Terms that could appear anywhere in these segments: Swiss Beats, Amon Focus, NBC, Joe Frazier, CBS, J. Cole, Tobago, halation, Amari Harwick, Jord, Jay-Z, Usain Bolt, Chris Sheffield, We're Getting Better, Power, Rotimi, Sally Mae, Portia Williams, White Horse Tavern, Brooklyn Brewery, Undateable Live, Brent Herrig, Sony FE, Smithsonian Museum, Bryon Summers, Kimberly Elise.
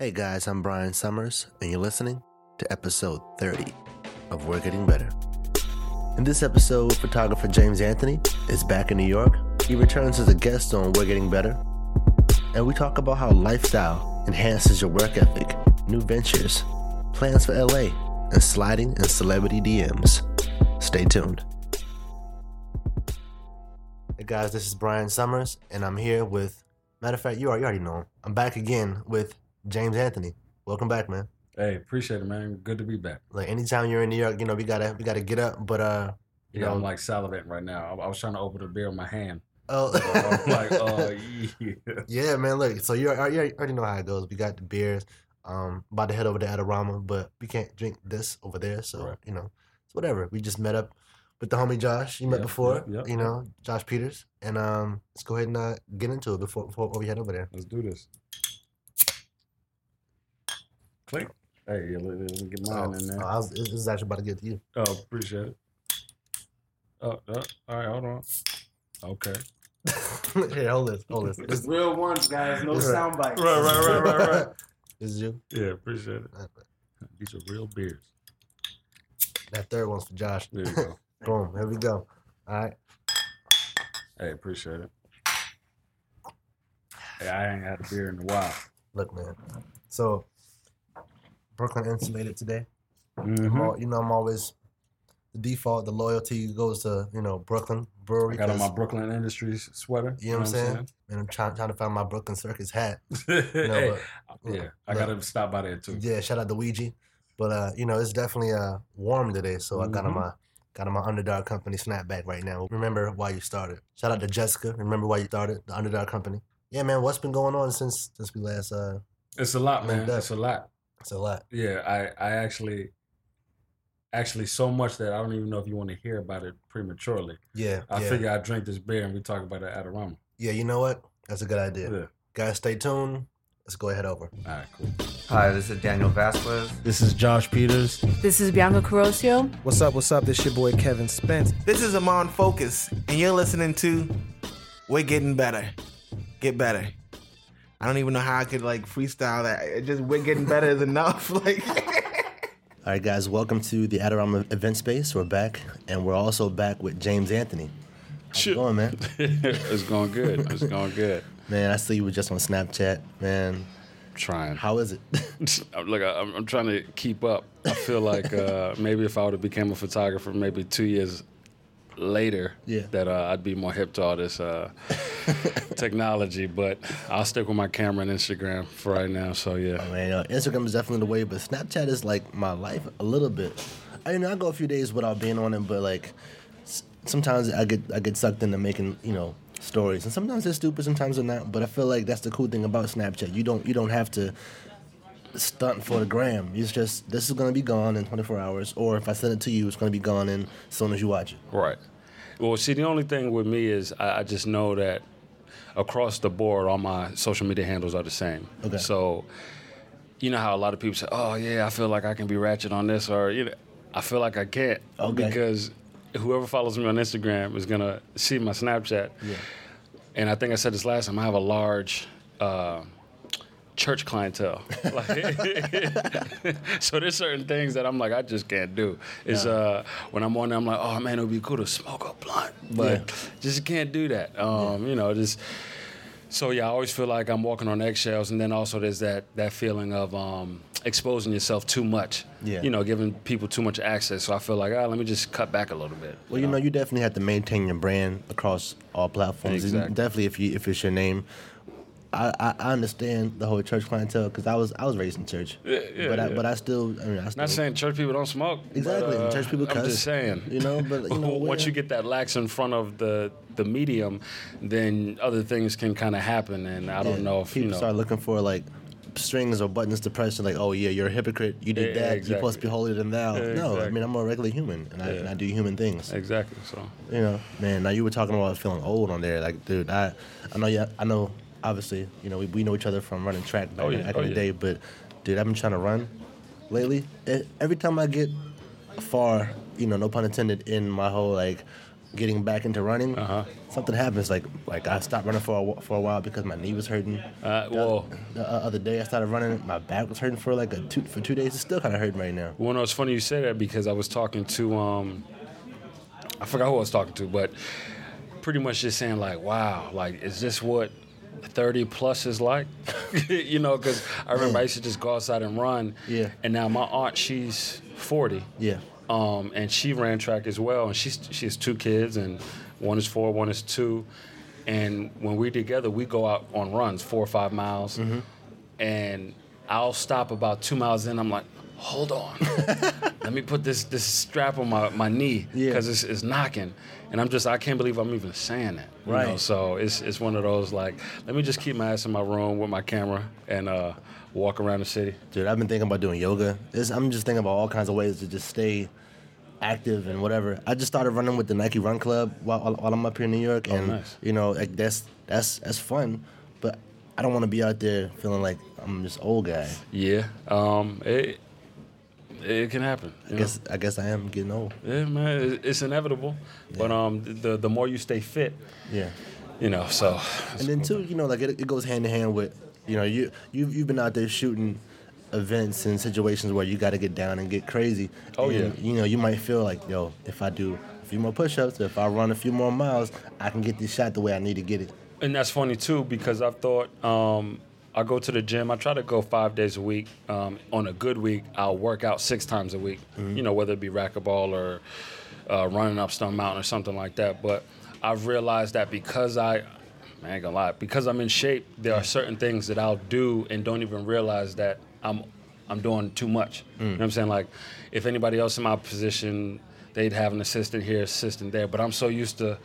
Hey guys, I'm Bryon Summers, and you're listening to episode 30 of We're Getting Better. In this episode, photographer James Anthony is back in New York. He returns as a guest on We're Getting Better, and we talk about how lifestyle enhances your work ethic, new ventures, plans for LA, and sliding in celebrity DMs. Stay tuned. Hey guys, this is Bryon Summers, and I'm here with, matter of fact, you already know him. I'm back again with James Anthony. Welcome back, man. Hey, appreciate it, man. Good to be back. Like anytime you're in New York, you know, we gotta get up, but you know, I'm like salivating right now. I was trying to open a beer with my hand. Oh, so I'm like, yeah, man. Look, so you already know how it goes. We got the beers. About to head over to Adorama, but we can't drink this over there. So right. You know, it's whatever. We just met up with the homie Josh you met before. Yep. You know, Josh Peters, and let's go ahead and get into it before we head over there. Let's do this. Click. Hey, let me get mine in there. This is actually about to get to you. Oh, appreciate it. Oh, all right, hold on. Okay. Here, hold this. It's real ones, guys. No sound bites. Right. This is you? Yeah, appreciate it. These are real beers. That third one's for Josh. There you go. Boom, here we go. All right. Hey, appreciate it. Hey, I ain't had a beer in a while. Look, man. So, Brooklyn insulated today. Mm-hmm. You know, I'm always the default. The loyalty goes to Brooklyn Brewery. I got on my Brooklyn Industries sweater. You know what I'm saying? And I'm trying to find my Brooklyn Circus hat. I gotta stop by there too. Yeah, shout out to Ouija. But it's definitely warm today, so I got on my Underdog Company snapback right now. Remember why you started. Shout out to Jessica. Remember why you started the Underdog Company. Yeah, man. What's been going on since we last? It's a lot, man. It's a lot. It's a lot. Yeah, I actually so much that I don't even know if you want to hear about it prematurely. Yeah. I figure I drink this beer and we talk about it at Adorama. Yeah, you know what? That's a good idea. Yeah. Guys, stay tuned. Let's go ahead over. All right, cool. Hi, this is Daniel Vasquez. This is Josh Peters. This is Bianca Corosio. What's up? This is your boy Kevin Spence. This is Amon Focus, and you're listening to We're Getting Better. Get better. I don't even know how I could freestyle that. It just We're Getting Better is enough. All right, guys, welcome to the Adorama Event Space. We're back, and we're also back with James Anthony. How's it going, man? It's going good. Man, I see you were just on Snapchat, man. I'm trying. How is it? Look, I'm trying to keep up. I feel like maybe if I would have become a photographer maybe 2 years later that I'd be more hip to all this technology, but I'll stick with my camera and Instagram for right now, so yeah. Oh, man, Instagram is definitely the way, but Snapchat is my life a little bit. I go a few days without being on it, but sometimes I get sucked into making, stories, and sometimes they're stupid, sometimes they're not, but I feel like that's the cool thing about Snapchat. You don't have to stunt for the gram. It's just, this is going to be gone in 24 hours, or if I send it to you, it's going to be gone in as soon as you watch it. Right. Well, see, the only thing with me is I just know that across the board, all my social media handles are the same. Okay. So, you know how a lot of people say, oh, yeah, I feel like I can be ratchet on this, or I feel like I can't. Okay. Because whoever follows me on Instagram is going to see my Snapchat. Yeah. And I think I said this last time, I have a large... church clientele. So there's certain things that I'm I just can't do. It's when I'm on there, I'm like, oh man, it would be cool to smoke a blunt, but just can't do that. So I always feel like I'm walking on eggshells, and then also there's that feeling of exposing yourself too much. Yeah. Giving people too much access. So I feel like, let me just cut back a little bit. Well, you definitely have to maintain your brand across all platforms. Exactly. Definitely if it's your name. I understand the whole church clientele because I was raised in church, but I still. Not saying church people don't smoke. Exactly, but, church people cuss. I'm just saying, But once you get that lax in front of the medium, then other things can kind of happen, and I don't know if people start looking for strings or buttons to press. Like, oh yeah, you're a hypocrite. You did that. Exactly. You're supposed to be holier than thou. Yeah, no, exactly. I mean I'm a regular human, and I do human things. Exactly. So man. Now you were talking about feeling old on there, dude. I know. Obviously, we know each other from running track back in the day, but, dude, I've been trying to run lately. Every time I get far, no pun intended, in my whole, getting back into running, something happens. Like I stopped running for a while because my knee was hurting. The other day I started running, my back was hurting for 2 days. It's still kind of hurting right now. Well, no, it's funny you say that because I was talking to I forgot who I was talking to, but pretty much just saying like, wow, like is this what 30 plus is like? You know, because I remember I used to just go outside and run. Yeah. And now my aunt, she's 40. Yeah. And she ran track as well, and she has two kids, and one is 4, one is 2. And when we're together, we go out on runs, 4 or 5 miles, and I'll stop about 2 miles in. I'm like, hold on, let me put this strap on my knee because it's knocking, and I can't believe I'm even saying that. Right. You know? So it's one of those like, let me just keep my ass in my room with my camera and walk around the city. Dude, I've been thinking about doing yoga. I'm just thinking about all kinds of ways to just stay active and whatever. I just started running with the Nike Run Club while I'm up here in New York, and nice. You know, like that's fun, but I don't want to be out there feeling like I'm this old guy. Yeah. It can happen. I guess I am getting old. Yeah, man, it's inevitable. Yeah. But the more you stay fit, yeah, you know. So and then too, you know, like it goes hand in hand with, you know, you've been out there shooting events and situations where you got to get down and get crazy. Oh and, yeah. You know, you might feel like, yo, if I do a few more push-ups, if I run a few more miles, I can get this shot the way I need to get it. And that's funny too because I've thought. I go to the gym. I try to go 5 days a week. On a good week, I'll work out 6 times a week, you know, whether it be racquetball or running up Stone Mountain or something like that. But I've realized that because I'm in shape, there are certain things that I'll do and don't even realize that I'm doing too much. You know what I'm saying? Like, if anybody else in my position, they'd have an assistant here, assistant there. But I'm so used to...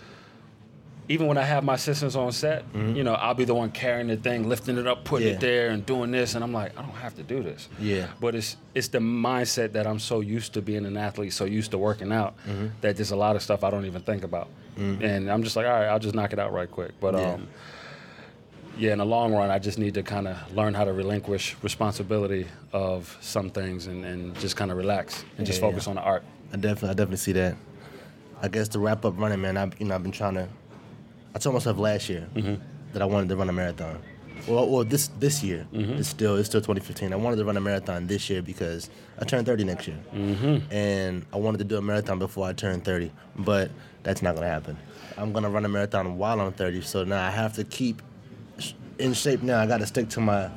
Even when I have my assistants on set, you know, I'll be the one carrying the thing, lifting it up, putting it there, and doing this, and I'm like, I don't have to do this. Yeah. But it's the mindset that I'm so used to being an athlete, so used to working out, that there's a lot of stuff I don't even think about. And I'm just like, all right, I'll just knock it out right quick. But in the long run, I just need to kind of learn how to relinquish responsibility of some things and just kind of relax and just focus on the art. I definitely see that. I guess to wrap up running, man, I've been trying to. I told myself last year that I wanted to run a marathon. Well, this year, it's still 2015. I wanted to run a marathon this year because I turned 30 next year. And I wanted to do a marathon before I turned 30, but that's not going to happen. I'm going to run a marathon while I'm 30, so now I have to keep in shape now. I got to stick to my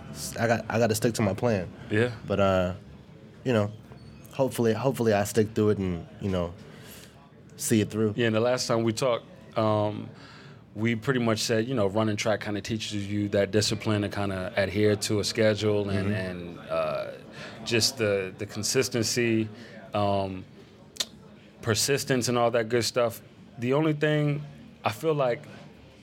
plan. Yeah. But you know, hopefully I stick through it and, you know, see it through. Yeah, and the last time we talked we pretty much said, you know, running track kind of teaches you that discipline to kind of adhere to a schedule and just the consistency, persistence and all that good stuff. The only thing I feel like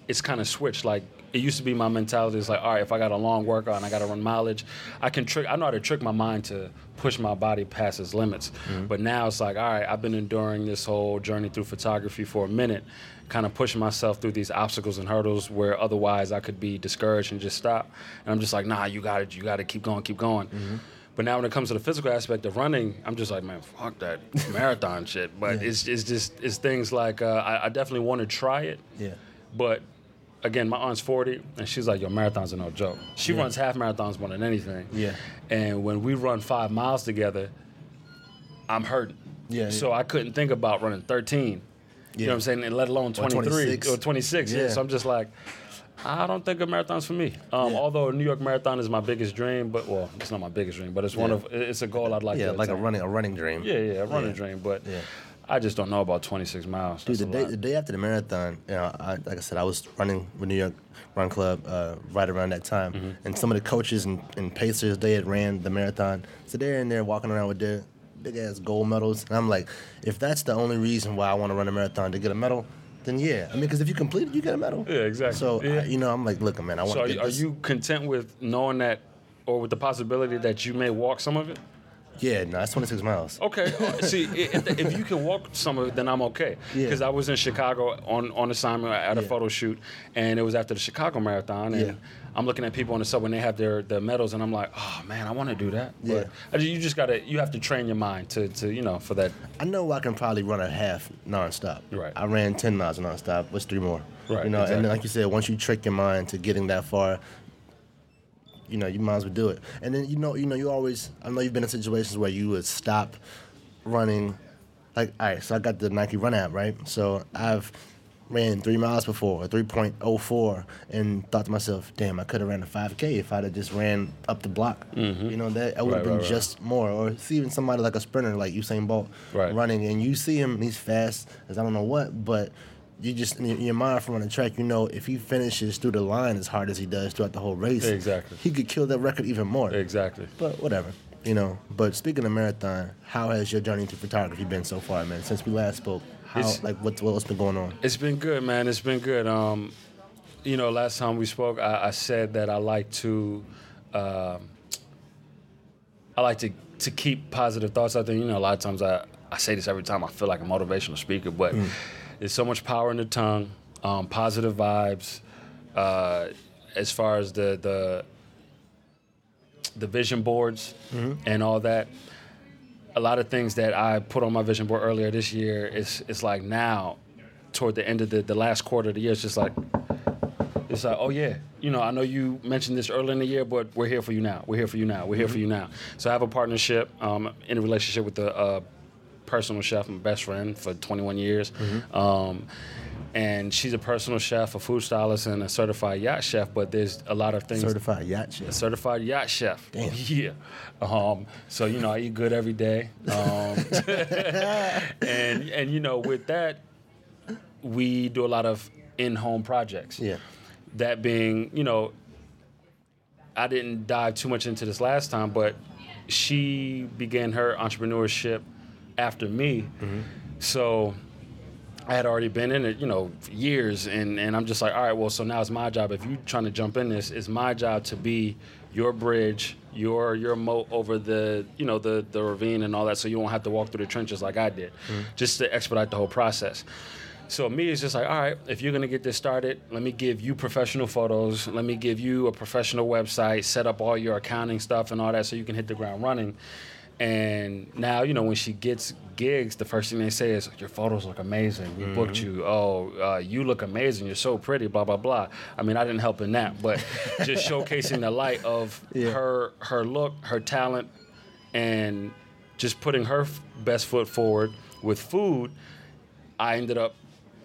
it's kind of switched. Like, it used to be my mentality is like, all right, if I got a long workout and I got to run mileage, I know how to trick my mind to push my body past its limits. But now it's like, all right, I've been enduring this whole journey through photography for a minute, kind of pushing myself through these obstacles and hurdles where otherwise I could be discouraged and just stop. And I'm just like, nah, you got to keep going. But now when it comes to the physical aspect of running, I'm just like, man, fuck that marathon shit. But it's things like, I definitely want to try it. Yeah. But again, my aunt's 40, and she's like, yo, marathons are no joke. She runs half marathons more than anything. Yeah. And when we run 5 miles together, I'm hurting. Yeah. So I couldn't think about running 13. Yeah. You know what I'm saying? And let alone 23 or 26. Yeah. So I'm just like, I don't think a marathon's for me. Although New York Marathon is my biggest dream, but well, it's not my biggest dream, but it's it's a goal I'd like to attain. a running dream. A running dream, but I just don't know about 26 miles. Dude, the day after the marathon, you know, like I said, I was running with New York Run Club right around that time, and some of the coaches and pacers, they had ran the marathon, so they're in there walking around with their big-ass gold medals, and I'm like, if that's the only reason why I want to run a marathon, to get a medal, then I mean, because if you complete it, you get a medal. Yeah, exactly. So, you know, I'm like, look, man, I want to get this. So are you content with knowing that, or with the possibility that you may walk some of it? Yeah, no, that's 26 miles. Okay. See, if you can walk some of it, then I'm okay. Because I was in Chicago on assignment at a photo shoot, and it was after the Chicago Marathon, and I'm looking at people on the subway, and they have their medals, and I'm like, oh, man, I want to do that. Yeah. But you just got to, you have to train your mind to, you know, for that. I know I can probably run a half nonstop. Right. I ran 10 miles nonstop. What's three more? Right. You know, exactly. And like you said, once you trick your mind to getting that far, you know, you might as well do it. And then, you know, you always, I know you've been in situations where you would stop running. Like, all right, so I got the Nike Run app, right? So I've ran 3 miles before, 3.04, and thought to myself, damn, I could have ran a 5K if I'd have just ran up the block. Mm-hmm. You know, that I would have been just more. Or see even somebody like a sprinter, like Usain Bolt, running, and you see him, and he's fast as I don't know what, but you just, in your mind from on the track, you know, if he finishes through the line as hard as he does throughout the whole race, he could kill that record even more. Exactly. But whatever, you know. But speaking of marathon, how has your journey to photography been so far, man, since we last spoke? What's been going on? It's been good, man. It's been good. You know, last time we spoke, I said that I like to, I like to keep positive thoughts out there. You know, a lot of times I say this every time. I feel like a motivational speaker, but there's so much power in the tongue. Positive vibes. As far as the vision boards and all that. A lot of things that I put on my vision board earlier this year, it's like now, toward the end of the last quarter of the year, it's like, oh yeah, you know, I know you mentioned this earlier in the year, but we're here for you now. So I have a partnership, in a relationship with a personal chef, my best friend for 21 years. And she's a personal chef, a food stylist, and a certified yacht chef, but there's a lot of things. Certified yacht chef. A certified yacht chef. Damn. Yeah. So, you know, I eat good every day. And, you know, with that, we do a lot of in-home projects. Yeah. That being, you know, I didn't dive too much into this last time, but she began her entrepreneurship after me. So I had already been in it, you know, for years, and I'm just like, all right, well, so now it's my job. If you're trying to jump in this, it's my job to be your bridge, your moat over the, you know, the ravine and all that, so you don't have to walk through the trenches like I did, just to expedite the whole process. So me, it's just like, all right, if you're going to get this started, let me give you professional photos, let me give you a professional website, set up all your accounting stuff and all that so you can hit the ground running. And now, you know, when she gets gigs, the first thing they say is, your photos look amazing. We booked you. Oh, you look amazing. You're so pretty, blah, blah, blah. I mean, I didn't help in that, but just showcasing the light of her look, her talent, and just putting her best foot forward with food, I ended up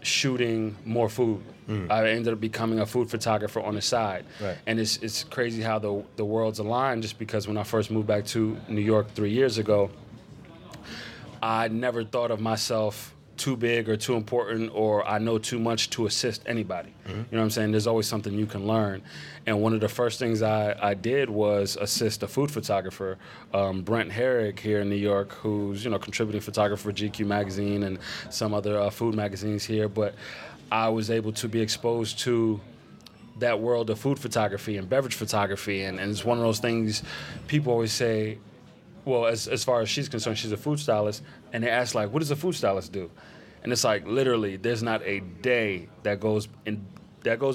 shooting more food. I ended up becoming a food photographer on the side. Right. And it's crazy how the worlds align, just because when I first moved back to New York 3 years ago, I never thought of myself too big or too important, or I know too much to assist anybody. You know what I'm saying? There's always something you can learn. And one of the first things I did was assist a food photographer, Brent Herrig here in New York, who's, you know, contributing photographer for GQ magazine and some other food magazines here. But I was able to be exposed to that world of food photography and beverage photography. And it's one of those things people always say, well, as far as she's concerned, she's a food stylist. And they ask, like, what does a food stylist do? And it's like, literally, there's not a day that goes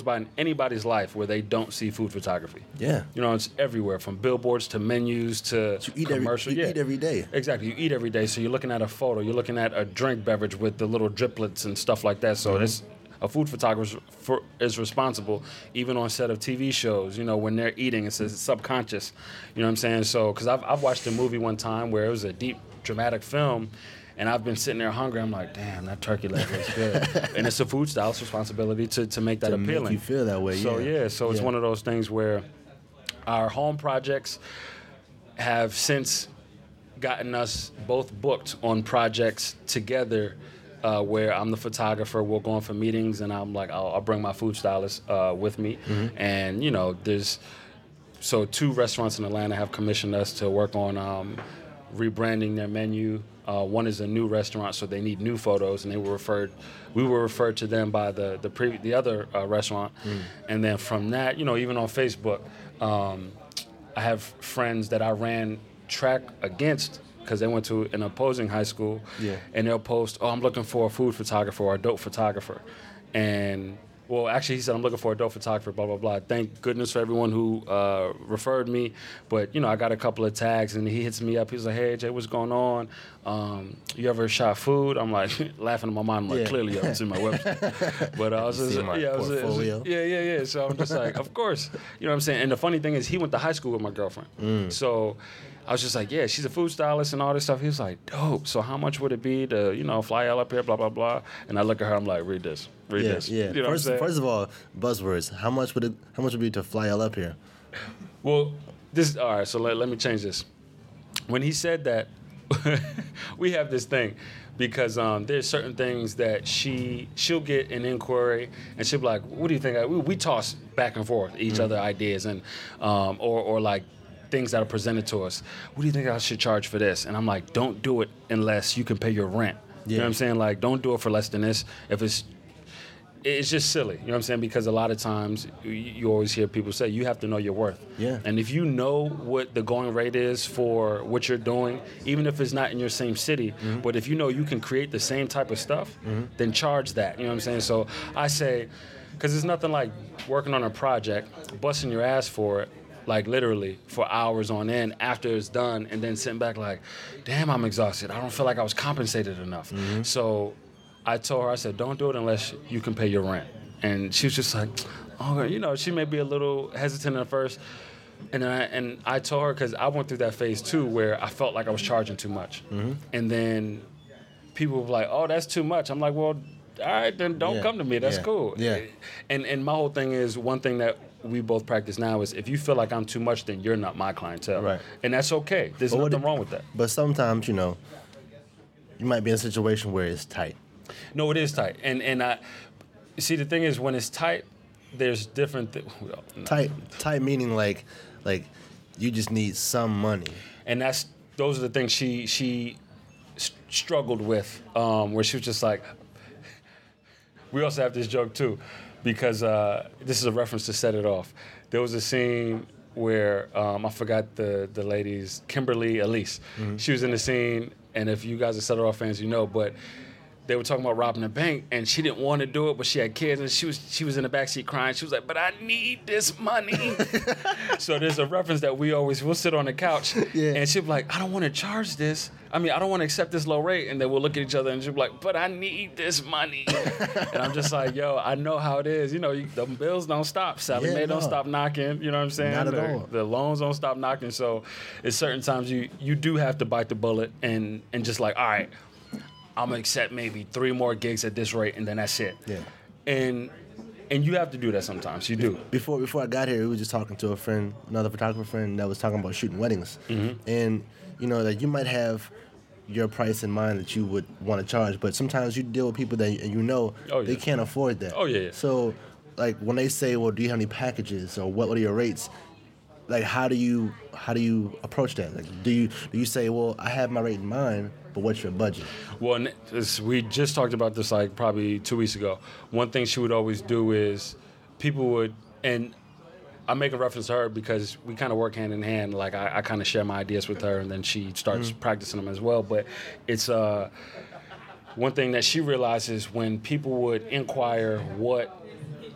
by in anybody's life where they don't see food photography. Yeah. You know, it's everywhere, from billboards to menus to commercial. You eat every day. Exactly. You eat every day. So you're looking at a photo. You're looking at a drink beverage with the little driplets and stuff like that. So it's a food photographer is responsible, even on set of TV shows, you know, when they're eating. It's subconscious. You know what I'm saying? So, because I've watched a movie one time where it was a deep, dramatic film, and I've been sitting there hungry. I'm like, damn, that turkey leg looks good. And it's a food stylist's responsibility to make that appealing. Make you feel that way, so, So it's one of those things where our home projects have since gotten us both booked on projects together, where I'm the photographer. We're going for meetings, and I'm like, I'll bring my food stylist with me. And, you know, so 2 restaurants in Atlanta have commissioned us to work on rebranding their menu. One is a new restaurant, so they need new photos, and we were referred to them by the other restaurant. And then from that, you know, even on Facebook, I have friends that I ran track against because they went to an opposing high school. Yeah. And they'll post, oh, I'm looking for a food photographer or a dope photographer. And, well, actually, he said, I'm looking for a dope photographer, blah, blah, blah. Thank goodness for everyone who referred me. But, you know, I got a couple of tags, and he hits me up. He's like, hey, Jay, what's going on? You ever shot food? I'm like, laughing in my mind. I'm like, clearly, I've seen my website. But I was just, yeah. So I'm just like, of course. You know what I'm saying? And the funny thing is, he went to high school with my girlfriend. Mm. So I was just like, yeah, she's a food stylist and all this stuff. He was like, dope. So how much would it be to, you know, fly out up here, blah, blah, blah. And I look at her, I'm like, read this. Read this. Yeah. You know first of all, buzzwords. How much would it be to fly y'all up here? Well, this all right, so let me change this. When he said that, we have this thing because there's certain things that she'll get an inquiry and she'll be like, what do you think? We toss back and forth each other ideas and or like things that are presented to us. What do you think I should charge for this? And I'm like, don't do it unless you can pay your rent. Yeah. You know what I'm saying? Like, don't do it for less than this. If it's just silly, you know what I'm saying? Because a lot of times you always hear people say you have to know your worth. Yeah. And if you know what the going rate is for what you're doing, even if it's not in your same city, but if you know you can create the same type of stuff, then charge that, you know what I'm saying? So I say, because there's nothing like working on a project, busting your ass for it, like literally for hours on end after it's done and then sitting back like, damn, I'm exhausted. I don't feel like I was compensated enough. So I told her, I said, don't do it unless you can pay your rent. And she was just like, oh, you know, she may be a little hesitant at first. And I told her, because I went through that phase too where I felt like I was charging too much. And then people were like, oh, that's too much. I'm like, well, all right, then don't come to me. That's cool. Yeah. And my whole thing is, one thing that we both practice now is if you feel like I'm too much, then you're not my clientele. Right. And that's okay. There's nothing wrong with that. But sometimes, you know, you might be in a situation where it's tight. No, it is tight, and I see the thing is when it's tight, there's different tight meaning like you just need some money, and those are the things she struggled with, where she was just like. We also have this joke too, because this is a reference to Set It Off. There was a scene where I forgot the lady's Kimberly Elise. She was in the scene, and if you guys are Set It Off fans, you know, but. They were talking about robbing a bank, and she didn't want to do it, but she had kids, and she was in the backseat crying. She was like, but I need this money. So there's a reference that we'll sit on the couch, and she'll be like, I don't want to charge this. I mean, I don't want to accept this low rate. And then we'll look at each other, and she'll be like, but I need this money. And I'm just like, yo, I know how it is. You know, the bills don't stop. Sally Mae don't stop knocking. You know what I'm saying? Not at all. The loans don't stop knocking. So at certain times, you do have to bite the bullet and just like, all right, I'm going to accept maybe 3 more gigs at this rate, and then that's it. Yeah. And you have to do that sometimes. You do. Before I got here, we were just talking to a friend, another photographer friend, that was talking about shooting weddings. And, you know, like you might have your price in mind that you would want to charge, but sometimes you deal with people that you know they can't afford that. Oh, yeah. So, like, when they say, well, do you have any packages, or what are your rates, like, how do you approach that? Like, do you say, well, I have my rate in mind, but what's your budget? Well, we just talked about this like probably 2 weeks ago. One thing she would always do is people would, and I make a reference to her because we kind of work hand in hand. Like I kind of share my ideas with her, and then she starts practicing them as well. But it's one thing that she realizes when people would inquire what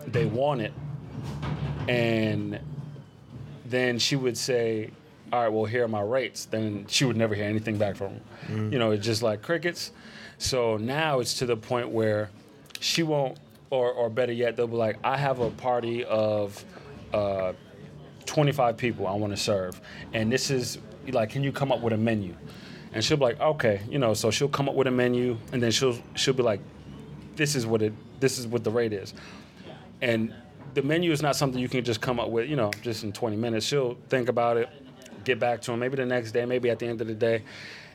they wanted, and then she would say, all right, well, here are my rates. Then she would never hear anything back from them. You know, it's just like crickets. So now it's to the point where she won't, or better yet, they'll be like, I have a party of 25 people I want to serve. And this is, like, can you come up with a menu? And she'll be like, okay. You know, so she'll come up with a menu, and then she'll be like, this is what the rate is. And the menu is not something you can just come up with, you know, just in 20 minutes. She'll think about it, get back to them, maybe the next day, maybe at the end of the day,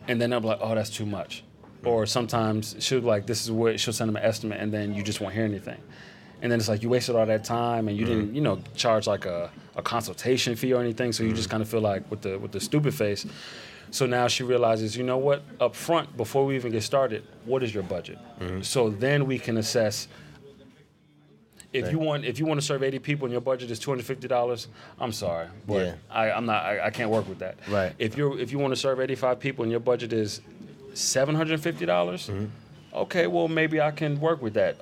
and then they'll be like, oh, that's too much. Or sometimes she'll be like, she'll send them an estimate, and then you just won't hear anything. And then it's like you wasted all that time, and you didn't, you know, charge like a consultation fee or anything, so you just kind of feel like with the stupid face. So now she realizes, you know what, up front, before we even get started, what is your budget? So then we can assess If you want to serve 80 people and your budget is $250, I'm sorry, but I'm not, I can't work with that. Right. If you want to serve 85 people and your budget is $750, okay, well maybe I can work with that.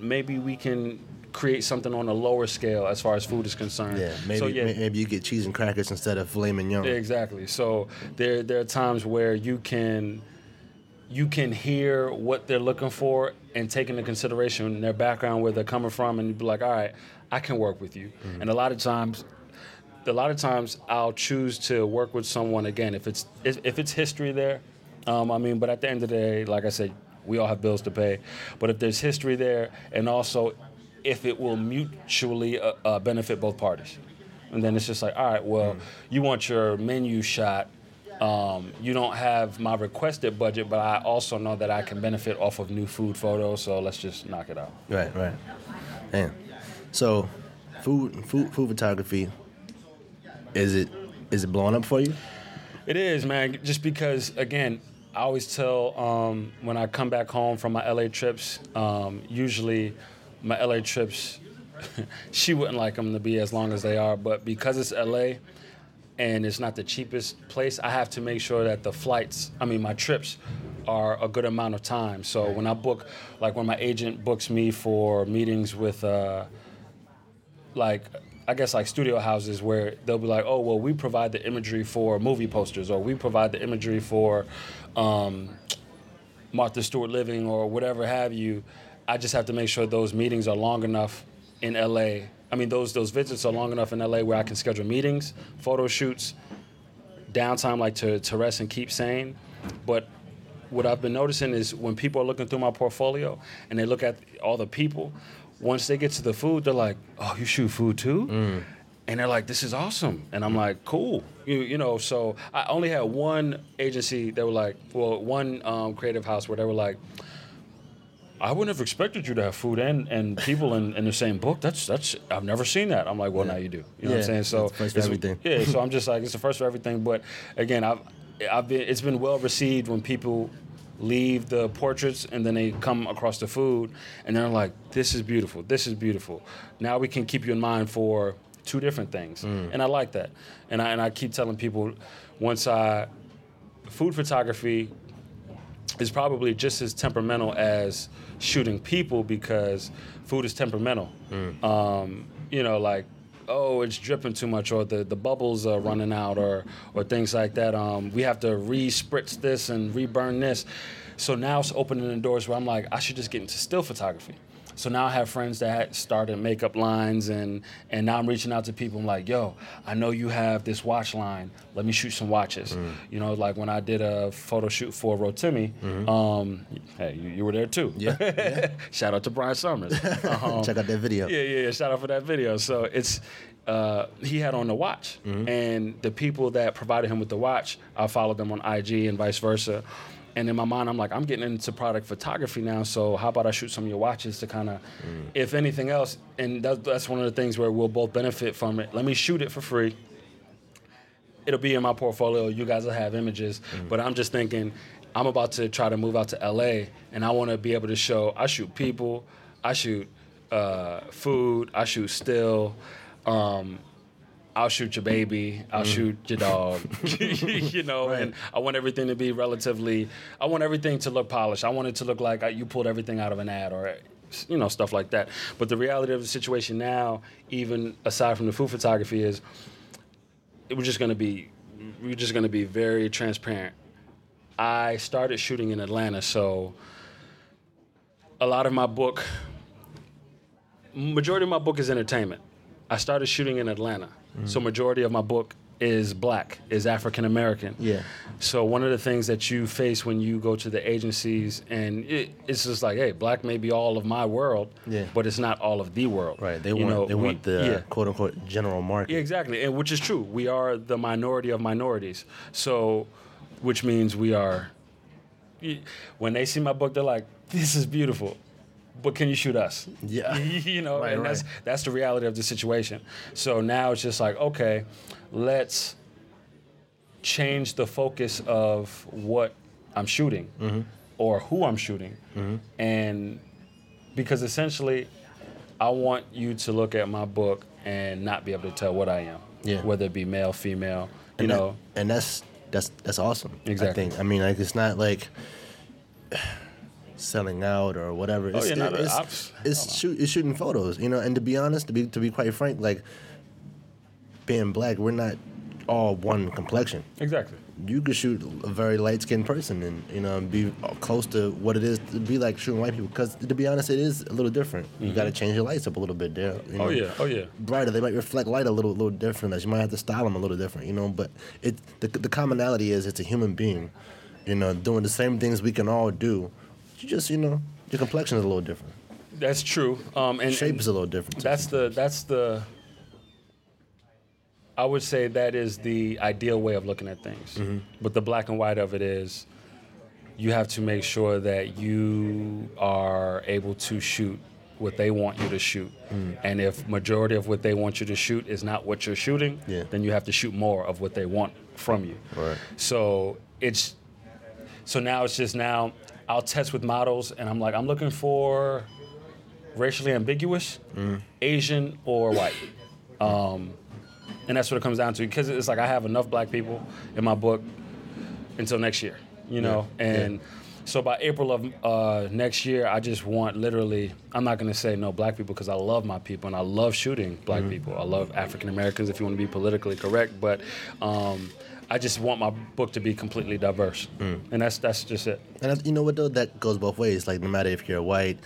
Maybe we can create something on a lower scale as far as food is concerned. Maybe you get cheese and crackers instead of filet mignon. Exactly. So there are times where you can hear what they're looking for and take into consideration their background, where they're coming from, and be like, all right, I can work with you. Mm-hmm. And a lot of times I'll choose to work with someone again if it's history there. But at the end of the day, like I said, we all have bills to pay. But if there's history there, and also if it will mutually benefit both parties, and then it's just like, all right, well, you want your menu shot. You don't have my requested budget, but I also know that I can benefit off of new food photos, so let's just knock it out. Right. Damn. So, food photography, is it blowing up for you? It is, man, just because, again, I always tell when I come back home from my L.A. trips, usually my L.A. trips, she wouldn't like them to be as long as they are, but because it's L.A., and it's not the cheapest place, I have to make sure that my trips are a good amount of time. So when I book, like when my agent books me for meetings with, studio houses where they'll be like, oh, well, we provide the imagery for movie posters, or we provide the imagery for Martha Stewart Living or whatever have you. I just have to make sure those meetings are long enough in L.A., those visits are long enough in LA where I can schedule meetings, photo shoots, downtime like to rest and keep sane. But what I've been noticing is when people are looking through my portfolio and they look at all the people, once they get to the food, they're like, oh, you shoot food too? Mm. And they're like, this is awesome. And I'm like, cool. So I only had one agency that were like, one creative house where they were like, I wouldn't have expected you to have food and people in the same book. That's I've never seen that. I'm like, well, now you do. You know what I'm saying? So it's the first for everything. Yeah, so I'm just like, it's the first for everything. But again, it's been well received when people leave the portraits and then they come across the food and they're like, this is beautiful. This is beautiful. Now we can keep you in mind for two different things, and I like that. And I keep telling people, food photography is probably just as temperamental as shooting people because food is temperamental. It's dripping too much, or the bubbles are running out, or things like that. We have to re-spritz this and re-burn this. So now it's opening the doors where I'm like, I should just get into still photography. So now I have friends that started makeup lines, and now I'm reaching out to people. I'm like, yo, I know you have this watch line. Let me shoot some watches. Mm. Like when I did a photo shoot for Rotimi, hey, you were there too. Yeah. Shout out to Bryon Summers. Check out that video. Yeah, shout out for that video. So it's, he had on the watch, and the people that provided him with the watch, I followed them on IG and vice versa. And in my mind, I'm like, I'm getting into product photography now, so how about I shoot some of your watches to kind of, if anything else, and that's one of the things where we'll both benefit from it. Let me shoot it for free. It'll be in my portfolio. You guys will have images. But I'm just thinking, I'm about to try to move out to L.A., and I want to be able to show, I shoot people, I shoot food, I shoot still, I'll shoot your baby, I'll shoot your dog, right. And I want everything to be I want everything to look polished. I want it to look like you pulled everything out of an ad or, stuff like that. But the reality of the situation now, even aside from the food photography, is we're just going to be very transparent. I started shooting in Atlanta, so a lot of majority of my book is entertainment. I started shooting in Atlanta. So majority of my book is black, is African-American. Yeah. So one of the things that you face when you go to the agencies, and it's just like, hey, black may be all of my world, but it's not all of the world. Right, they want the quote-unquote general market. Yeah, exactly, and which is true. We are the minority of minorities. So, which means we are, when they see my book, they're like, this is beautiful. But can you shoot us? Yeah. Right. That's the reality of the situation. So now it's just like, okay, let's change the focus of what I'm shooting or who I'm shooting. And because essentially I want you to look at my book and not be able to tell what I am, yeah. whether it be male, female, and you know. And that's awesome. Exactly. I think. I mean, like, it's not like selling out or whatever. It's, it's shooting photos, you know. And to be honest, to be quite frank, like being black, we're not all one complexion. Exactly. You could shoot a very light-skinned person and, you know, be close to what it is to be like shooting white people. Because, to be honest, it is a little different. Mm-hmm. You got to change your lights up a little bit there. You know? Oh, yeah. Brighter. They might reflect light a little different. You might have to style them a little different, you know. But the commonality is it's a human being, you know, doing the same things we can all do. You just, you know, your complexion is a little different. That's true. And shape is a little different. That's the... I would say that is the ideal way of looking at things. Mm-hmm. But the black and white of it is you have to make sure that you are able to shoot what they want you to shoot. Mm. And if majority of what they want you to shoot is not what you're shooting, yeah. then you have to shoot more of what they want from you. Right. So now I'll test with models and I'm like, I'm looking for racially ambiguous, Asian or white. And that's what it comes down to, because it's like I have enough black people in my book until next year, you know? Yeah, and so by April of next year, I just want literally, I'm not going to say no black people because I love my people and I love shooting black people. I love African-Americans if you want to be politically correct, but I just want my book to be completely diverse. And that's just it. And you know what, though? That goes both ways. Like, no matter if you're white,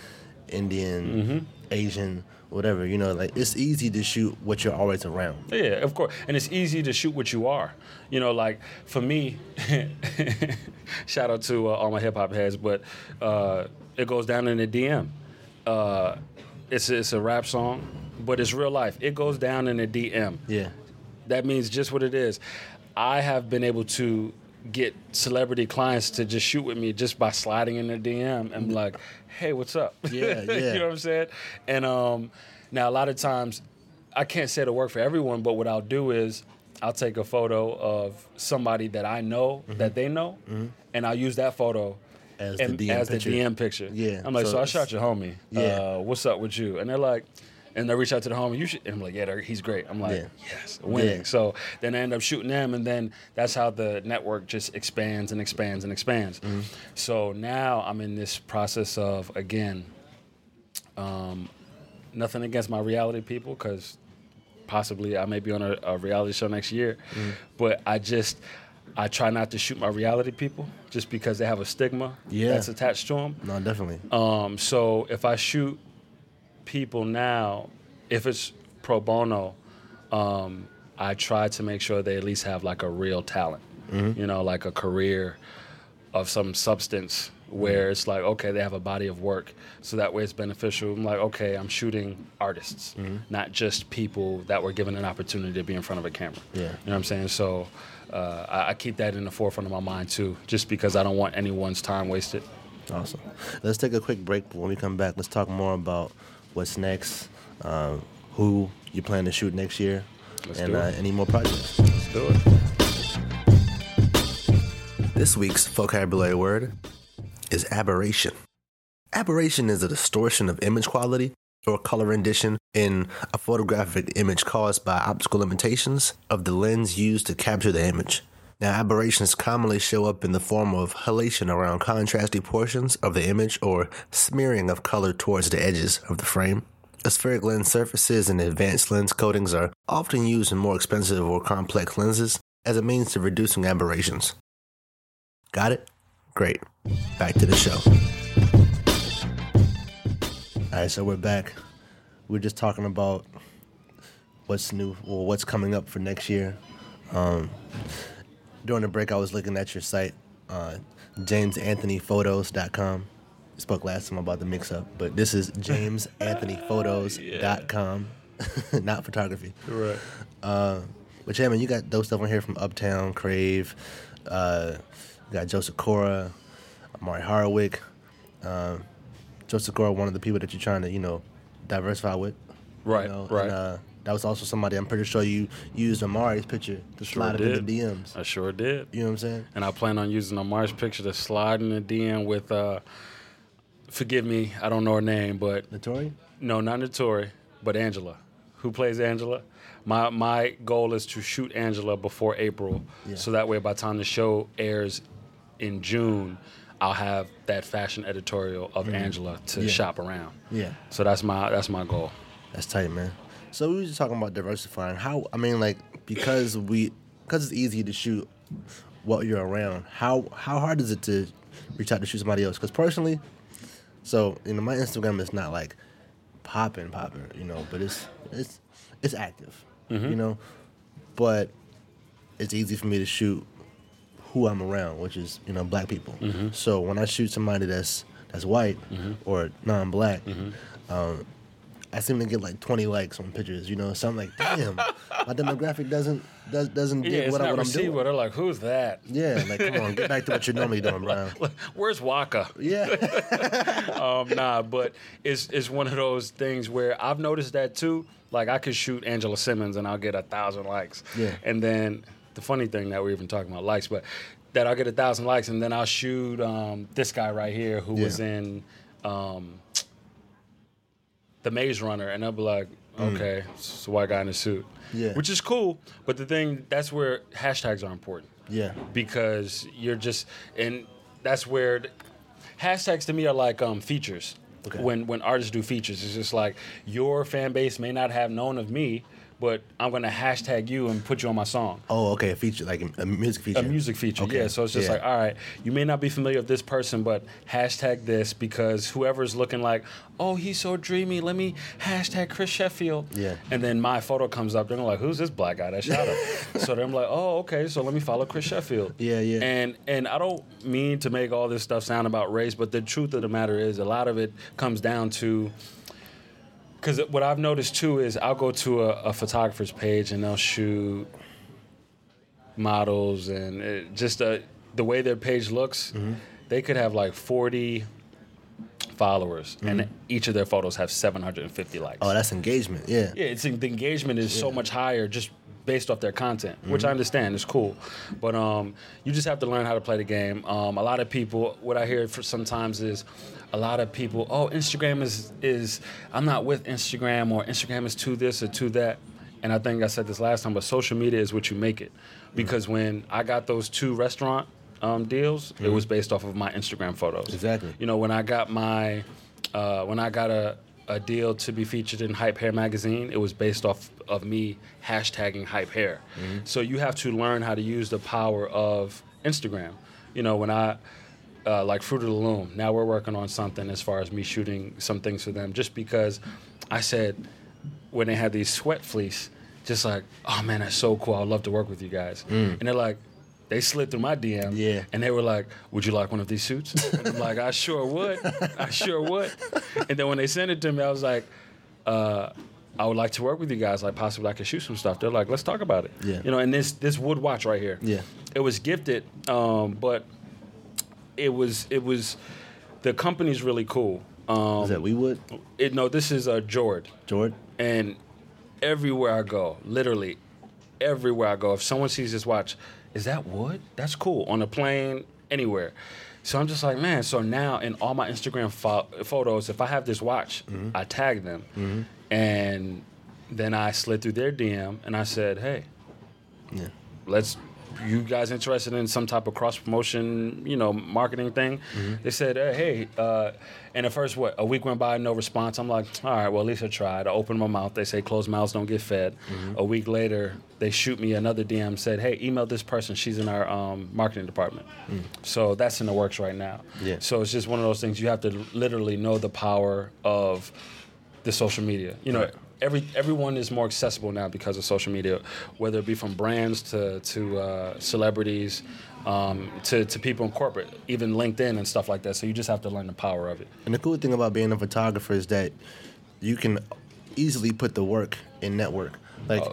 Indian, Asian, whatever, you know, like, it's easy to shoot what you're always around. Yeah, of course. And it's easy to shoot what you are. You know, like, for me, shout out to all my hip-hop heads, but it goes down in the DM. It's a rap song, but it's real life. It goes down in the DM. Yeah. That means just what it is. I have been able to get celebrity clients to just shoot with me just by sliding in their DM and be like, hey, what's up? Yeah, yeah. You know what I'm saying? And now a lot of times, I can't say it'll work for everyone, but what I'll do is I'll take a photo of somebody that I know, that they know, and I'll use that photo as the DM picture. Yeah. I'm like, so I shot your homie. Yeah. What's up with you? And they're like... And they reach out to the homie, you should. And I'm like, yeah, he's great. I'm like, yes, winning. Yeah. So then I end up shooting them, and then that's how the network just expands and expands and expands. Mm-hmm. So now I'm in this process of, again, nothing against my reality people, because possibly I may be on a reality show next year. Mm-hmm. But I try not to shoot my reality people just because they have a stigma that's attached to them. No, definitely. So if I shoot people now, if it's pro bono, I try to make sure they at least have like a real talent, you know, like a career of some substance where it's like, okay, they have a body of work, so that way it's beneficial. I'm like, okay, I'm shooting artists, not just people that were given an opportunity to be in front of a camera. Yeah. You know what I'm saying? So I keep that in the forefront of my mind too, just because I don't want anyone's time wasted. Awesome. Let's take a quick break. When we come back, let's talk more about what's next, who you plan to shoot next year, and any more projects. Let's do it. This week's vocabulary word is aberration. Aberration is a distortion of image quality or color rendition in a photographic image caused by optical limitations of the lens used to capture the image. Now, aberrations commonly show up in the form of halation around contrasting portions of the image or smearing of color towards the edges of the frame. Aspheric lens surfaces and advanced lens coatings are often used in more expensive or complex lenses as a means to reducing aberrations. Got it? Great. Back to the show. All right, so we're back. We're just talking about what's new or what's coming up for next year. During the break, I was looking at your site, JamesAnthonyPhotos.com. I spoke last time about the mix-up, but this is JamesAnthonyPhotos.com, not photography. Right. But, yeah, man, you got dope stuff on here from Uptown Crave. You got Joe Sikora, Amari Harwick. Joe Sikora, one of the people that you're trying to, you know, diversify with. Right, you know, right. And, that was also somebody I'm pretty sure you used Amari's picture to slide in the DMs. I sure did. You know what I'm saying? And I plan on using Amari's picture to slide in the DM with, forgive me, I don't know her name, but... Notori? No, not Notori, but Angela. Who plays Angela? My goal is to shoot Angela before April, so that way by the time the show airs in June, I'll have that fashion editorial of Angela to shop around. Yeah. So that's my goal. That's tight, man. So we were just talking about diversifying. How, I mean, like, because it's easy to shoot what you're around. How hard is it to reach out to shoot somebody else? Because personally, so you know, my Instagram is not like popping, you know, but it's active, you know. But it's easy for me to shoot who I'm around, which is, you know, black people. So when I shoot somebody that's white or non-black, I seem to get like 20 likes on pictures, you know. So I'm like, damn, my demographic doesn't get what I'm doing. They're like, who's that? Yeah, like, come on, get back to what you're normally doing, Bryon. Where's Waka? Yeah. Nah, but it's one of those things where I've noticed that too. Like, I could shoot Angela Simmons and I'll get 1,000 likes. Yeah. And then the funny thing that we're even talking about likes, but that I'll get 1,000 likes, and then I'll shoot this guy right here who was in. The Maze Runner, and I'll be like, okay, it's a white guy in a suit. Yeah. Which is cool, but the thing, that's where hashtags are important. Yeah. Because you're just, and that's where, hashtags to me are like features. Okay. When artists do features, it's just like, your fan base may not have known of me, but I'm going to hashtag you and put you on my song. Oh, okay, a feature, like a music feature. A music feature, okay. Yeah. So it's just like, all right, you may not be familiar with this person, but hashtag this, because whoever's looking like, oh, he's so dreamy, let me hashtag Chris Sheffield. Yeah. And then my photo comes up, they're like, who's this black guy that shot him? So then I'm like, oh, okay, so let me follow Chris Sheffield. Yeah, yeah. And I don't mean to make all this stuff sound about race, but the truth of the matter is a lot of it comes down to... Because what I've noticed, too, is I'll go to a photographer's page and they'll shoot models and the way their page looks, they could have like 40 followers and each of their photos have 750 likes. Oh, that's engagement, yeah. Yeah, the engagement is so much higher just based off their content, which I understand is cool. But you just have to learn how to play the game. A lot of people, what I hear sometimes is... A lot of people, oh, Instagram is I'm not with Instagram, or Instagram is too this or too that. And I think I said this last time, but social media is what you make it. Because when I got those two restaurant deals, it was based off of my Instagram photos. Exactly. You know, when I got a deal to be featured in Hype Hair magazine, it was based off of me hashtagging Hype Hair. So you have to learn how to use the power of Instagram. You know, when I... like Fruit of the Loom. Now we're working on something as far as me shooting some things for them, just because I said when they had these sweat fleece, just like, oh man, that's so cool. I'd love to work with you guys. And they're like, they slid through my DM and they were like, would you like one of these suits? And I'm like, I sure would. And then when they sent it to me, I was like, I would like to work with you guys. Like, possibly I could shoot some stuff. They're like, let's talk about it. Yeah. You know, and this wood watch right here. Yeah. It was gifted, but It was, the company's really cool. Is that WeWood? No, this is Jord. Jord? And literally everywhere I go, if someone sees this watch, is that wood? That's cool. On a plane, anywhere. So I'm just like, man, so now in all my Instagram photos, if I have this watch, I tag them. And then I slid through their DM and I said, hey, you guys interested in some type of cross-promotion, you know, marketing thing? They said, hey, and at first, a week went by, no response. I'm like, all right, well, at least I tried. I opened my mouth. They say closed mouths don't get fed. A week later, they shoot me another DM, said, hey, email this person. She's in our marketing department. So that's in the works right now. Yeah. So it's just one of those things. You have to literally know the power of the social media. You know, everyone is more accessible now because of social media, whether it be from brands to celebrities, to people in corporate, even LinkedIn and stuff like that. So you just have to learn the power of it. And the cool thing about being a photographer is that you can easily put the work in network. Like,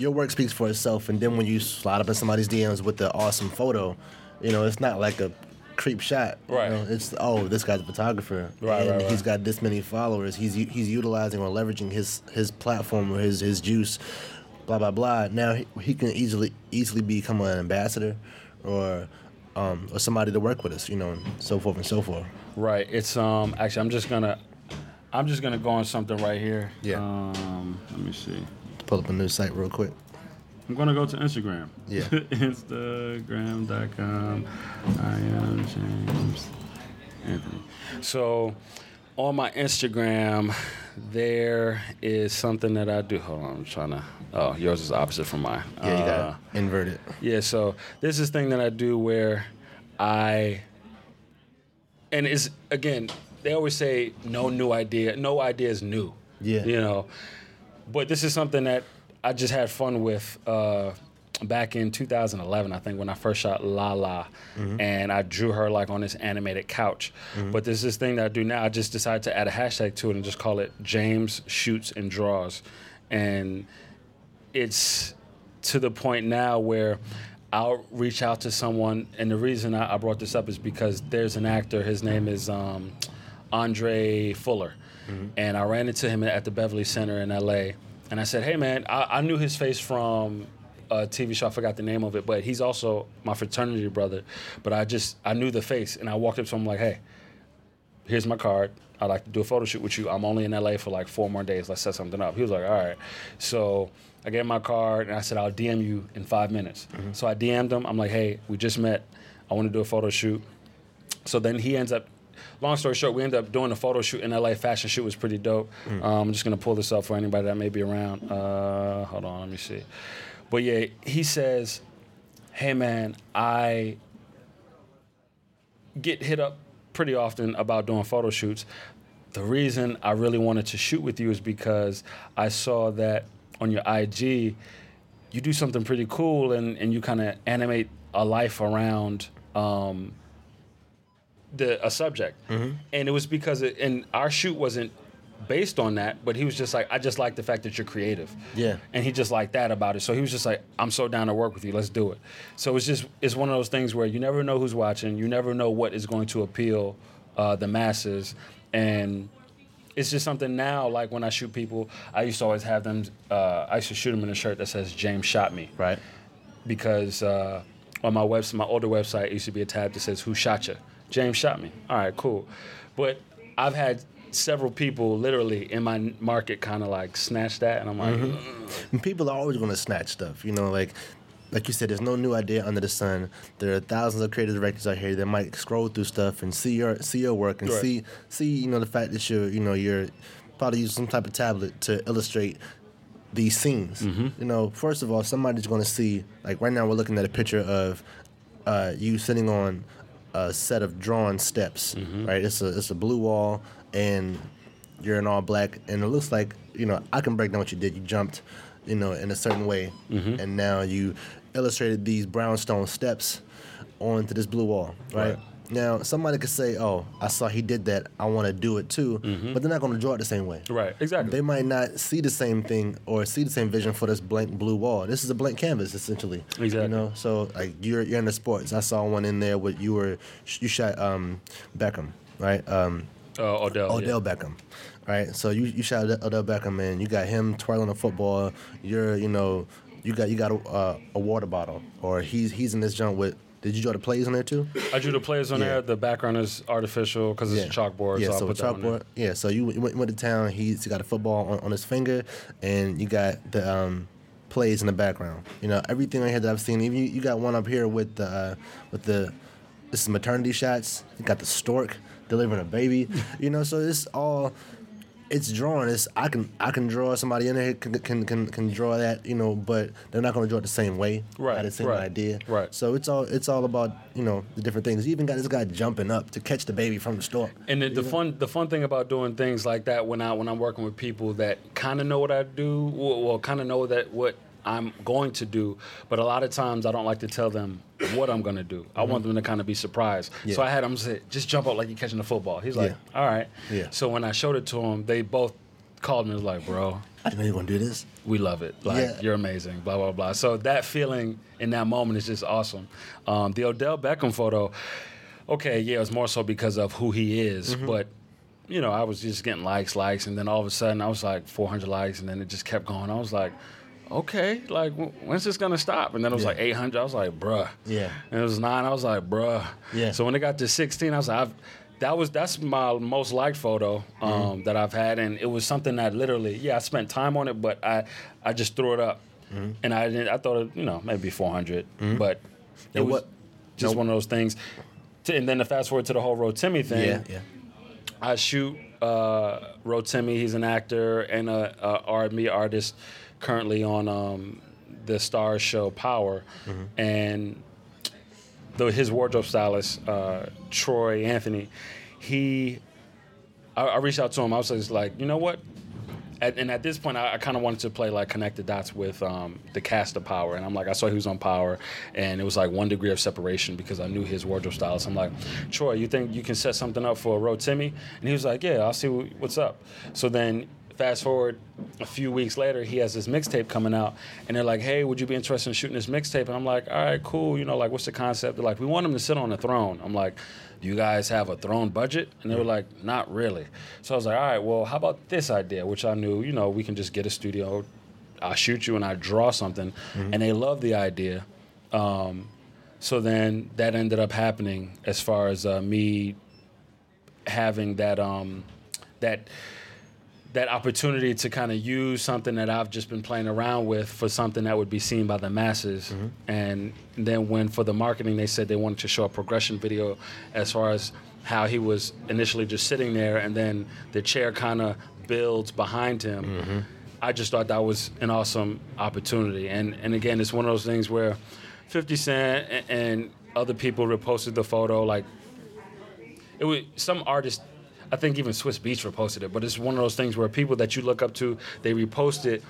your work speaks for itself. And then when you slide up in somebody's DMs with the awesome photo, you know, it's not like a creep shot, right? You know, it's, oh, this guy's a photographer, right. He's got this many followers. He's utilizing or leveraging his platform or his juice, blah blah blah. Now he can easily become an ambassador, or somebody to work with us, you know, and so forth and so forth. Right. It's actually, I'm just gonna I'm just going to go on something right here. Yeah. Let me see. Pull up a new site real quick. I'm going to go to Instagram. Yeah. Instagram.com. I am James Anthony. So on my Instagram, there is something that I do. Hold on, I'm trying to. Oh, yours is opposite from mine. Yeah, you got it. Inverted. Yeah, so this is thing that I do where I. And it's, again, they always say no new idea. No idea is new. Yeah. You know, but this is something that I just had fun with back in 2011, I think, when I first shot Lala, mm-hmm. and I drew her like on this animated couch. Mm-hmm. But there's this thing that I do now. I just decided to add a hashtag to it and just call it James Shoots and Draws. And it's to the point now where I'll reach out to someone, and the reason I brought this up is because there's an actor. His name is Andre Fuller, mm-hmm. and I ran into him at the Beverly Center in L.A., and I said, hey, man, I knew his face from a TV show. I forgot the name of it, but he's also my fraternity brother. But I knew the face, and I walked up to him like, hey, here's my card. I'd like to do a photo shoot with you. I'm only in L.A. for like 4 more days. Let's set something up. He was like, all right. So I gave him my card, and I said, I'll DM you in 5 minutes. Mm-hmm. So I DM'd him. I'm like, hey, we just met. I want to do a photo shoot. So then he ends up, long story short, we ended up doing a photo shoot in L.A. Fashion shoot was pretty dope. Mm-hmm. I'm just going to pull this up for anybody that may be around. Hold on, let me see. But, yeah, he says, hey, man, I get hit up pretty often about doing photo shoots. The reason I really wanted to shoot with you is because I saw that on your IG, you do something pretty cool and you kind of animate a life around a subject. Mm-hmm. And it was because, and our shoot wasn't based on that, but he was just like, I just like the fact that you're creative. Yeah. And he just liked that about it. So he was just like, I'm so down to work with you. Let's do it. So it's one of those things where you never know who's watching. You never know what is going to appeal the masses. And it's just something now, like when I shoot people, I used to always have them, I used to shoot them in a shirt that says, James shot me. Right. Because on my website, my older website, it used to be a tab that says, who shot you? James shot me. All right, cool. But I've had several people literally in my market kind of like snatch that, and I'm like... Mm-hmm. And people are always going to snatch stuff, you know, like you said, there's no new idea under the sun. There are thousands of creative directors out here that might scroll through stuff and see your work and right. see you know, the fact that you're probably using some type of tablet to illustrate these scenes. Mm-hmm. You know, first of all, somebody's going to see, like right now we're looking at a picture of you sitting on a set of drawn steps, mm-hmm. right? It's a blue wall, and you're in all black, and it looks like, you know, I can break down what you did. You jumped, you know, in a certain way, mm-hmm. and now you illustrated these brownstone steps onto this blue wall, right? Now, somebody could say, oh, I saw he did that, I want to do it too, mm-hmm. but they're not going to draw it the same way. Right, exactly. They might not see the same thing or see the same vision for this blank blue wall. This is a blank canvas, essentially. Exactly. You know, so like you're in the sports. I saw one in there where you shot Beckham, right? Odell yeah. Beckham, right? So you shot Odell Beckham, and you got him twirling a football. You're, you know, you got a water bottle, or he's in this jump with. Did you draw the plays on there too? I drew the plays on there. The background is artificial because it's a chalkboard. Yeah, so I'll put that on there. Yeah, so you went to town. He's got a football on his finger, and you got the plays in the background. You know, everything right here that I've seen. Even you got one up here with the this is maternity shots. You got the stork delivering a baby, you know. So it's all, it's drawing. It's I can draw. Somebody in there can draw that, you know. But they're not going to draw it the same way, right? Not the same idea, right? So it's all about, you know, the different things. You even got this guy jumping up to catch the baby from the store. And the fun thing about doing things like that when I'm working with people that kind of know what I do, well, kind of know that what I'm going to do, but a lot of times I don't like to tell them what I'm going to do. I mm-hmm. want them to kind of be surprised. Yeah. So I had him say, just jump up like you're catching the football. He's like, all right. Yeah. So when I showed it to him, they both called me and was like, bro, I didn't know you were going to do this. We love it. Like, you're amazing, blah, blah, blah. So that feeling in that moment is just awesome. The Odell Beckham photo, okay, yeah, it was more so because of who he is, mm-hmm. but you know, I was just getting likes, and then all of a sudden I was like 400 likes, and then it just kept going. I was like, okay, like, when's this going to stop? And then it was like 800. I was like, bruh. Yeah. And it was 9. I was like, bruh. Yeah. So when it got to 16, I was like, That's my most liked photo that I've had, and it was something that literally, I spent time on it, but I just threw it up, and I thought it, maybe 400, but it was just one of those things. And then to fast forward to the whole Rotimi thing, I shoot Rotimi. He's an actor and a R&B artist currently on the Star show Power, and his wardrobe stylist, Troy Anthony, I reached out to him. I was just like, you know what? At this point, I kind of wanted to play like connect the dots with the cast of Power. And I'm like, I saw he was on Power, and it was like 1 degree of separation because I knew his wardrobe stylist. I'm like, Troy, you think you can set something up for Rotimi? And he was like, yeah, I'll see what's up. So then fast forward a few weeks later, he has this mixtape coming out, and they're like, hey, would you be interested in shooting this mixtape? And I'm like, all right, cool. Like, what's the concept? They're like, we want him to sit on a throne. I'm like, do you guys have a throne budget? And they were like, not really. So I was like, all right, well, how about this idea? Which I knew, we can just get a studio. I'll shoot you and I draw something. And they loved the idea. So then that ended up happening as far as me having that opportunity to kind of use something that I've just been playing around with for something that would be seen by the masses. And then when for the marketing, they said they wanted to show a progression video as far as how he was initially just sitting there and then the chair kind of builds behind him. I just thought that was an awesome opportunity. And again, it's one of those things where 50 Cent and other people reposted the photo. Like, it was some artist, I think even Swiss Beats reposted it, but it's one of those things where people that you look up to, they repost it.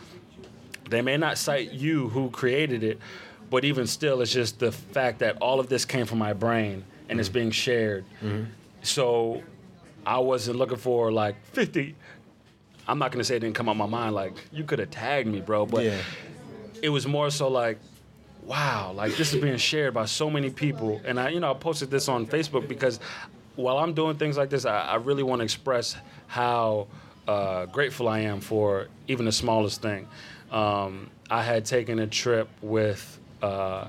They may not cite you who created it, but even still, it's just the fact that all of this came from my brain and it's being shared. So I wasn't looking for like 50. I'm not going to say it didn't come out my mind. Like, you could have tagged me, bro. But it was more so like, wow, like this is being shared by so many people. And I posted this on Facebook because while I'm doing things like this, I really want to express how grateful I am for even the smallest thing. I had taken a trip with a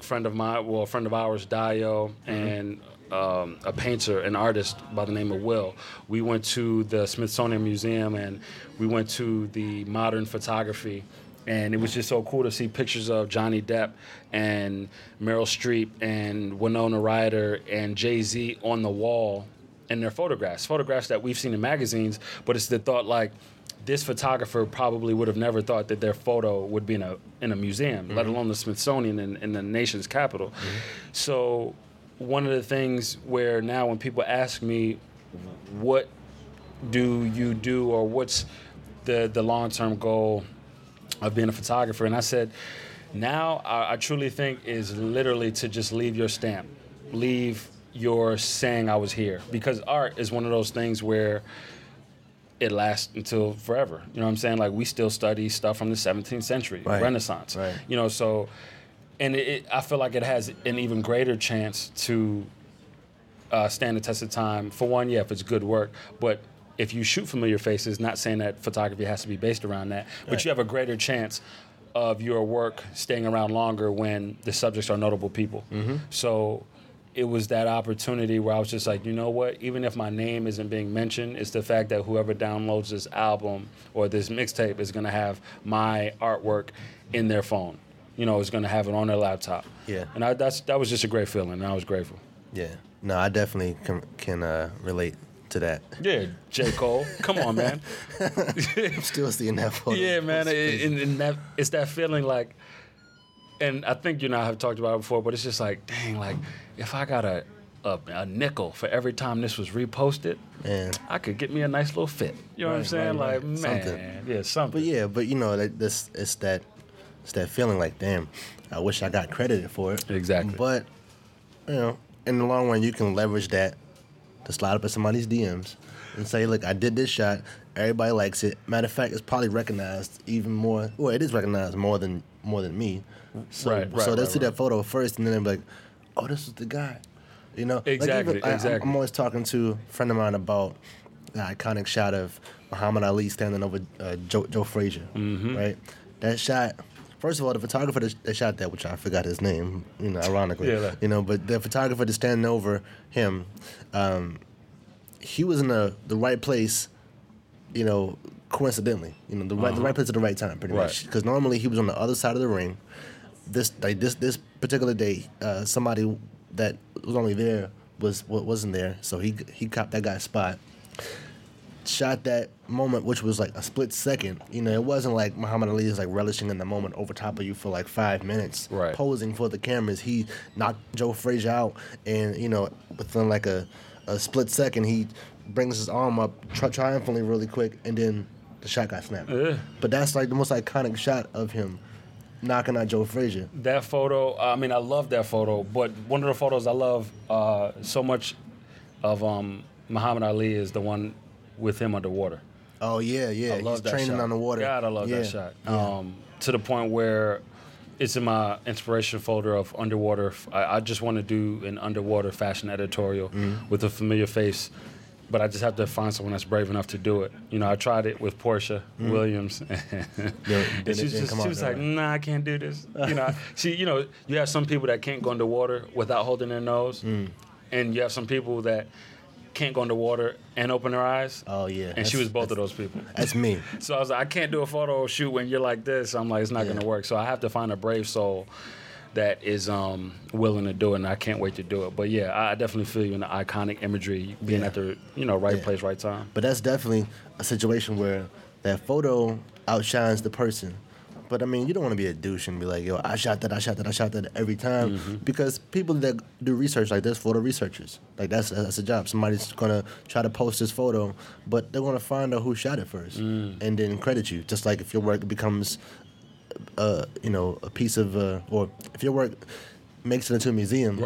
friend of mine, well, a friend of ours, Dio, and a painter, an artist by the name of Will. We went to the Smithsonian Museum, and we went to the modern photography. And it was just so cool to see pictures of Johnny Depp and Meryl Streep and Winona Ryder and Jay-Z on the wall in their photographs that we've seen in magazines. But it's the thought, like, this photographer probably would have never thought that their photo would be in a museum, let alone the Smithsonian in the nation's capital. So one of the things where now when people ask me, what do you do or what's the long-term goal of being a photographer, and I said, now I truly think is literally to just leave your stamp, leave your saying I was here, because art is one of those things where it lasts until forever. You know what I'm saying? Like, we still study stuff from the 17th century, Renaissance. So, and I feel like it has an even greater chance to stand the test of time. For one, if it's good work, but if you shoot familiar faces, not saying that photography has to be based around that, but you have a greater chance of your work staying around longer when the subjects are notable people. So it was that opportunity where I was just like, you know what? Even if my name isn't being mentioned, it's the fact that whoever downloads this album or this mixtape is going to have my artwork in their phone. It's going to have it on their laptop. And that was just a great feeling, and I was grateful. No, I definitely can relate to that. J. Cole. Come on, man. I'm still seeing that photo. Yeah, man. It's that feeling like, and I think you and I have talked about it before, but it's just like, dang, like, if I got a nickel for every time this was reposted, man, I could get me a nice little fit. You know what I'm saying? Like, man. Something. Yeah, something. But it's that feeling like, damn, I wish I got credited for it. Exactly. But, in the long run, you can leverage that to slide up at somebody's DMs and say, look, I did this shot. Everybody likes it. Matter of fact, it's probably recognized even more. Well, it is recognized more than me. So they'll see that photo first, and then they'll be like, oh, this is the guy. Exactly. Like, I'm always talking to a friend of mine about the iconic shot of Muhammad Ali standing over Joe Frazier, right? That shot First of all, the photographer that shot that, which I forgot his name, you know, ironically, yeah, you know, but the photographer that's standing over him, he was in the right place, you know, coincidentally, you know, the right place at the right time, pretty much, because normally he was on the other side of the ring. This particular day, somebody that was only there wasn't there, so he copped that guy's spot. Shot that moment, which was like a split second. You know, it wasn't like Muhammad Ali is like relishing in the moment over top of you for like 5 minutes, posing for the cameras. He knocked Joe Frazier out, and you know, within like a split second, he brings his arm up triumphantly really quick, and then the shot got snapped. Ugh. But that's like the most iconic shot of him knocking out Joe Frazier. That photo, I mean, I love that photo, but one of the photos I love so much of Muhammad Ali is the one with him underwater. Oh, yeah, yeah. I love He's that training shot. Underwater. God, I love that shot. Yeah. To the point where it's in my inspiration folder of underwater. I just want to do an underwater fashion editorial with a familiar face, but I just have to find someone that's brave enough to do it. You know, I tried it with Portia Williams. And she was like, nah, I can't do this. You know, see, you know, you have some people that can't go underwater without holding their nose, and you have some people that can't go underwater and open her eyes. Oh, yeah. And she was both of those people. That's me. So I was like, I can't do a photo shoot when you're like this. I'm like, it's not going to work. So I have to find a brave soul that is willing to do it, and I can't wait to do it. But, yeah, I definitely feel you in the iconic imagery, being at the right place, right time. But that's definitely a situation where that photo outshines the person. But, I mean, you don't want to be a douche and be like, yo, I shot that every time. Mm-hmm. Because people that do research like this, photo researchers, like that's a job. Somebody's going to try to post this photo, but they're going to find out who shot it first and then credit you. Just like if your work becomes, a piece of, or if your work makes it into a museum,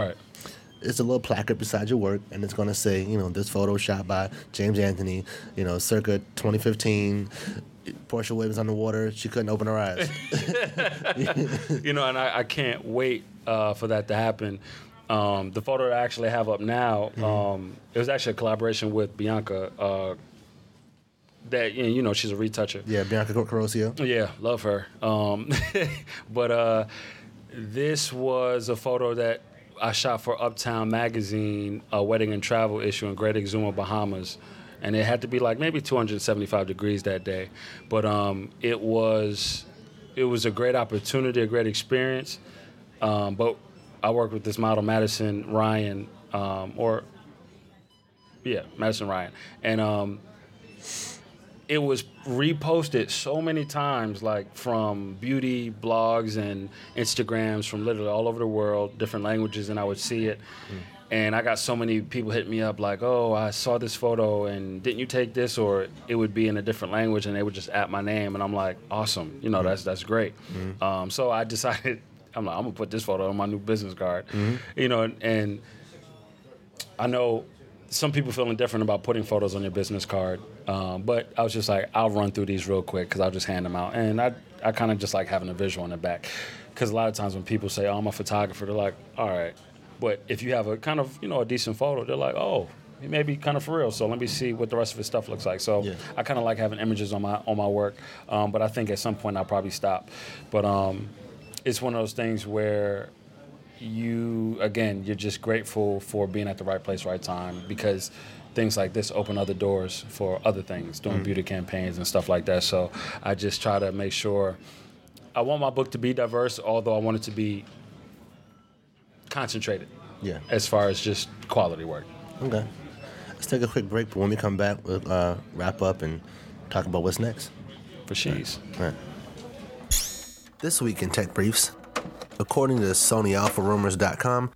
it's a little placard beside your work, and it's going to say, you know, this photo shot by James Anthony, you know, circa 2015, Portia Williams underwater. She couldn't open her eyes. You know, and I can't wait for that to happen. The photo that I actually have up now, it was actually a collaboration with Bianca. That, you know, she's a retoucher. Yeah, Bianca Corosio. Yeah, love her. But this was a photo that I shot for Uptown Magazine, a wedding and travel issue in Great Exuma, Bahamas. And it had to be like maybe 275 degrees that day. But it was a great opportunity, a great experience. But I worked with this model, Madison Ryan, Madison Ryan. And it was reposted so many times, like from beauty blogs and Instagrams from literally all over the world, different languages, and I would see it. And I got so many people hit me up like, oh, I saw this photo, and didn't you take this? Or it would be in a different language, and they would just at my name. And I'm like, awesome. You know, that's great. So I decided, I'm like, I'm going to put this photo on my new business card. You know, and I know some people feel indifferent about putting photos on your business card. But I was just like, I'll run through these real quick because I'll just hand them out. And I kind of just like having a visual in the back. Because a lot of times when people say, oh, I'm a photographer, they're like, all right. But if you have a kind of, you know, a decent photo, they're like, oh, it may be kind of for real. So let me see what the rest of his stuff looks like. So I kind of like having images on my work. But I think at some point I'll probably stop. But it's one of those things where you, again, you're just grateful for being at the right place, right time, because things like this open other doors for other things, doing beauty campaigns and stuff like that. So I just try to make sure I want my book to be diverse, although I want it to be concentrated, as far as just quality work. Okay. Let's take a quick break, but when we come back, we'll wrap up and talk about what's next. For she's. All right. This week in Tech Briefs, according to SonyAlphaRumors.com,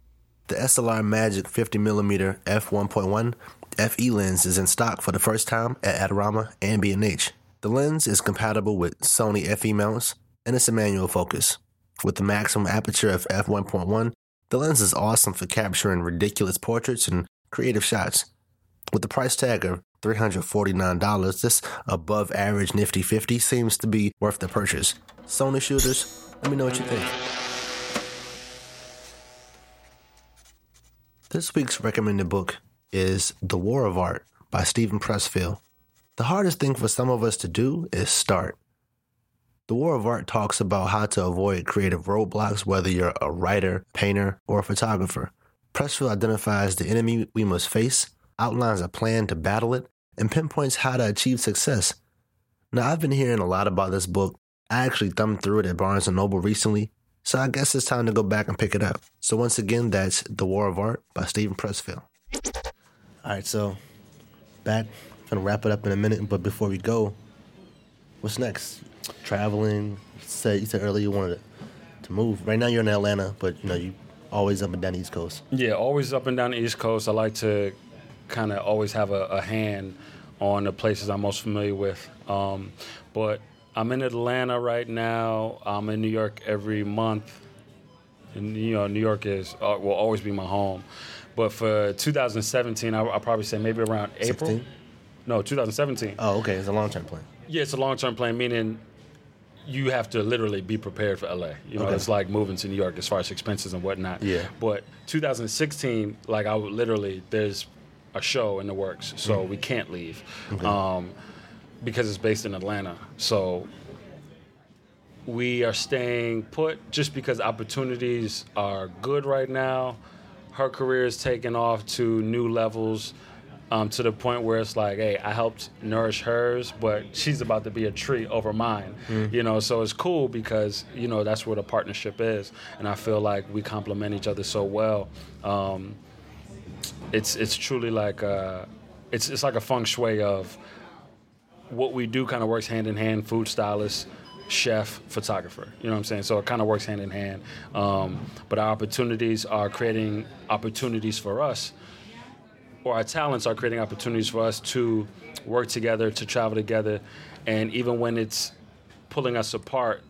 the SLR Magic 50mm f1.1 FE lens is in stock for the first time at Adorama and B&H. The lens is compatible with Sony FE mounts, and it's a manual focus. With the maximum aperture of f1.1, the lens is awesome for capturing ridiculous portraits and creative shots. With the price tag of $349, this above-average Nifty 50 seems to be worth the purchase. Sony shooters, let me know what you think. This week's recommended book is The War of Art by Steven Pressfield. The hardest thing for some of us to do is start. The War of Art talks about how to avoid creative roadblocks, whether you're a writer, painter, or a photographer. Pressfield identifies the enemy we must face, outlines a plan to battle it, and pinpoints how to achieve success. Now, I've been hearing a lot about this book. I actually thumbed through it at Barnes & Noble recently, so I guess it's time to go back and pick it up. So once again, that's The War of Art by Steven Pressfield. All right, so back. I'm going to wrap it up in a minute, but before we go, what's next? Traveling. You said earlier you wanted to move. Right now you're in Atlanta, but, you know, you always up and down the East Coast. Yeah, always up and down the East Coast. I like to kind of always have a hand on the places I'm most familiar with. But I'm in Atlanta right now. I'm in New York every month. And, you know, New York will always be my home. But for 2017, I'll probably say maybe around 16? April. No, 2017. Oh, okay. It's a long-term plan. Yeah, it's a long-term plan, meaning you have to literally be prepared for LA. You know, Okay. It's like moving to New York as far as expenses and whatnot. Yeah. But 2016, like I would literally, there's a show in the works, so we can't leave because it's based in Atlanta. So we are staying put just because opportunities are good right now. Her career is taking off to new levels. To the point where it's like, hey, I helped nourish hers, but she's about to be a tree over mine, you know? So it's cool because, you know, that's what a partnership is. And I feel like we complement each other so well. It's truly like, it's like a feng shui of what we do kind of works hand in hand, food stylist, chef, photographer, you know what I'm saying? So it kind of works hand in hand. But our opportunities are creating opportunities for us, or our talents are creating opportunities for us to work together, to travel together. And even when it's pulling us apart,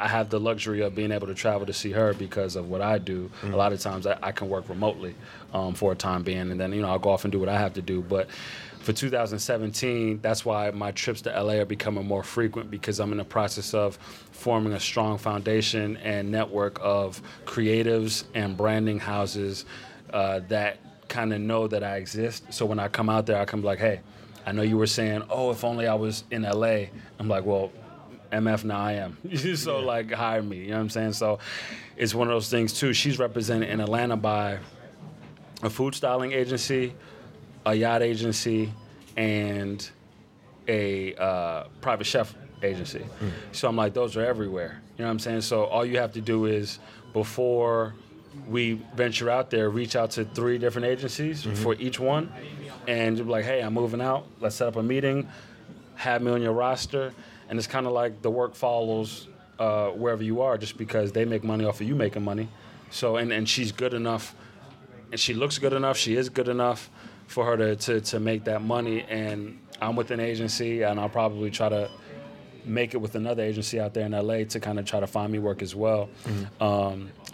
I have the luxury of being able to travel to see her because of what I do. A lot of times I can work remotely for a time being, and then, you know, I'll go off and do what I have to do. But for 2017, that's why my trips to LA are becoming more frequent, because I'm in the process of forming a strong foundation and network of creatives and branding houses that kind of know that I exist. So when I come out there, I come like, hey, I know you were saying, oh, if only I was in LA. I'm like, well, MF, now I am. So like, hire me, you know what I'm saying? So it's one of those things too. She's represented in Atlanta by a food styling agency, a yacht agency, and a private chef agency. So I'm like, those are everywhere. You know what I'm saying? So all you have to do is, before we venture out there, reach out to 3 different agencies for each one, and you're like, hey, I'm moving out. Let's set up a meeting. Have me on your roster. And it's kind of like the work follows wherever you are, just because they make money off of you making money. So, and she's good enough, and she looks good enough. She is good enough for her to make that money. And I'm with an agency, and I'll probably try to make it with another agency out there in LA to kind of try to find me work as well.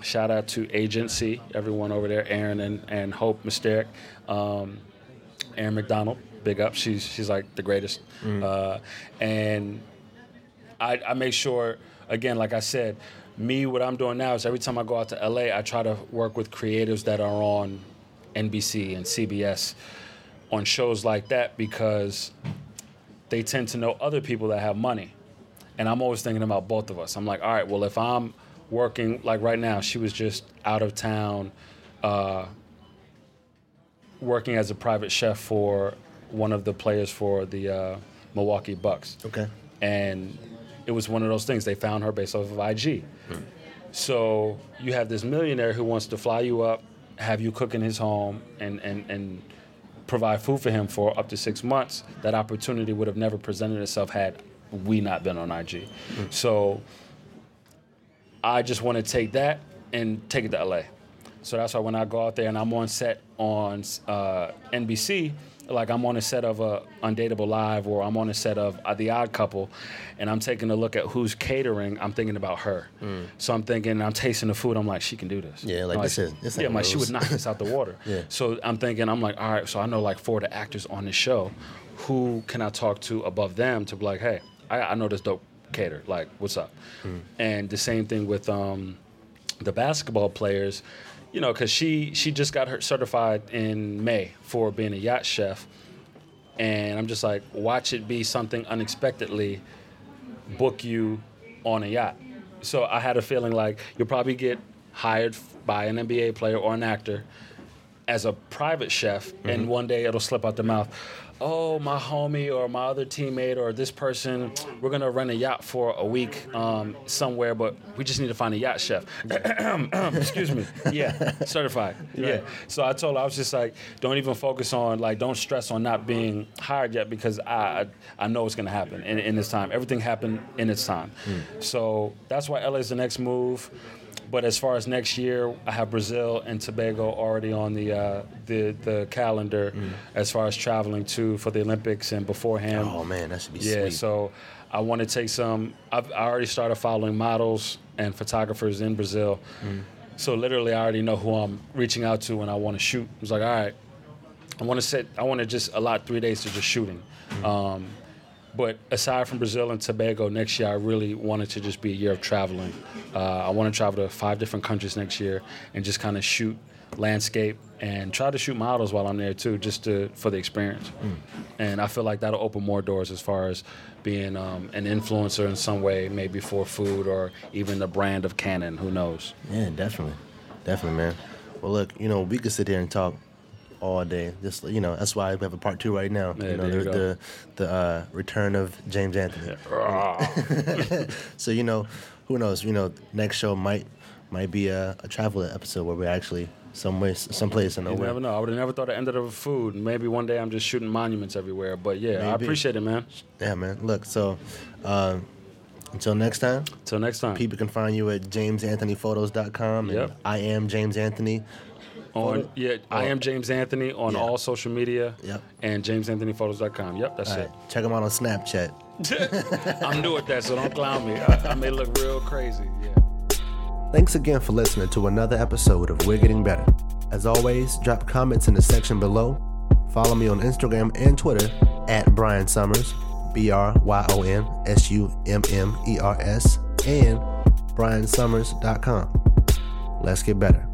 Shout out to Agency, everyone over there, Aaron and Hope Mysteric. Aaron McDonald, big up. She's like the greatest. And I make sure, again, like I said, what I'm doing now is every time I go out to LA, I try to work with creatives that are on NBC and CBS, on shows like that, because they tend to know other people that have money. And I'm always thinking about both of us. I'm like, all right, well, if I'm working, like right now, she was just out of town working as a private chef for one of the players for the Milwaukee Bucks. Okay. And it was one of those things. They found her based off of IG. So you have this millionaire who wants to fly you up, have you cook in his home, and provide food for him for up to 6 months. That opportunity would have never presented itself had we not been on IG. So I just want to take that and take it to LA. So that's why when I go out there and I'm on set on NBC, like I'm on a set of Undateable Live, or I'm on a set of The Odd Couple, and I'm taking a look at who's catering, I'm thinking about her. So I'm thinking, I'm tasting the food, I'm like, she can do this. Yeah, like this is. Yeah, I'm like, she would knock this out the water. So I'm thinking, I'm like, all right, so I know like 4 of the actors on this show. Who can I talk to above them to be like, hey, I know this dope cater. Like, what's up? And the same thing with the basketball players. You know, because she just got her certified in May for being a yacht chef. And I'm just like, watch it be something unexpectedly book you on a yacht. So I had a feeling like you'll probably get hired by an NBA player or an actor as a private chef, mm-hmm. and one day it'll slip out the mouth. Oh, my homie or my other teammate or this person, we're going to rent a yacht for a week somewhere, but we just need to find a yacht chef. Excuse me. Yeah, certified. Yeah. Right. So I told her, I was just like, don't even focus on, like, don't stress on not being hired yet, because I know it's going to happen in its time. Everything happened in its time. Mm. So that's why LA is the next move. But as far as next year, I have Brazil and Tobago already on the calendar as far as traveling to for the Olympics and beforehand. Oh man, that should be sweet. Yeah, so I want to take some. I already started following models and photographers in Brazil, so literally I already know who I'm reaching out to when I want to shoot. I was like, all right, I want to just allot 3 days to just shooting. But aside from Brazil and Tobago, next year I really wanted to just be a year of traveling. I want to travel to 5 different countries next year and just kind of shoot landscape and try to shoot models while I'm there too, just for the experience. And I feel like that'll open more doors as far as being an influencer in some way, maybe for food or even the brand of Canon, who knows? Yeah, definitely. Definitely, man. Well, look, we could sit here and talk all day. Just that's why we have a part 2 right now. Yeah, the return of James Anthony. So who knows? Next show might be a travel episode where we're actually someplace in the world. You never know. I would have never thought I ended up with food. Maybe one day I'm just shooting monuments everywhere. But yeah, maybe. I appreciate it, man. Yeah, man. Look, so. Until next time. Until next time. People can find you at jamesanthonyphotos.com. Yep. I am James Anthony. I am James Anthony on all social media. Yep. And jamesanthonyphotos.com. Yep, that's all it. Right. Check him out on Snapchat. I'm new at that, so don't clown me. I may look real crazy. Yeah. Thanks again for listening to another episode of We're Getting Better. As always, drop comments in the section below. Follow me on Instagram and Twitter at Bryon Summers, BryonSummers, and BryonSummers.com. Let's get better.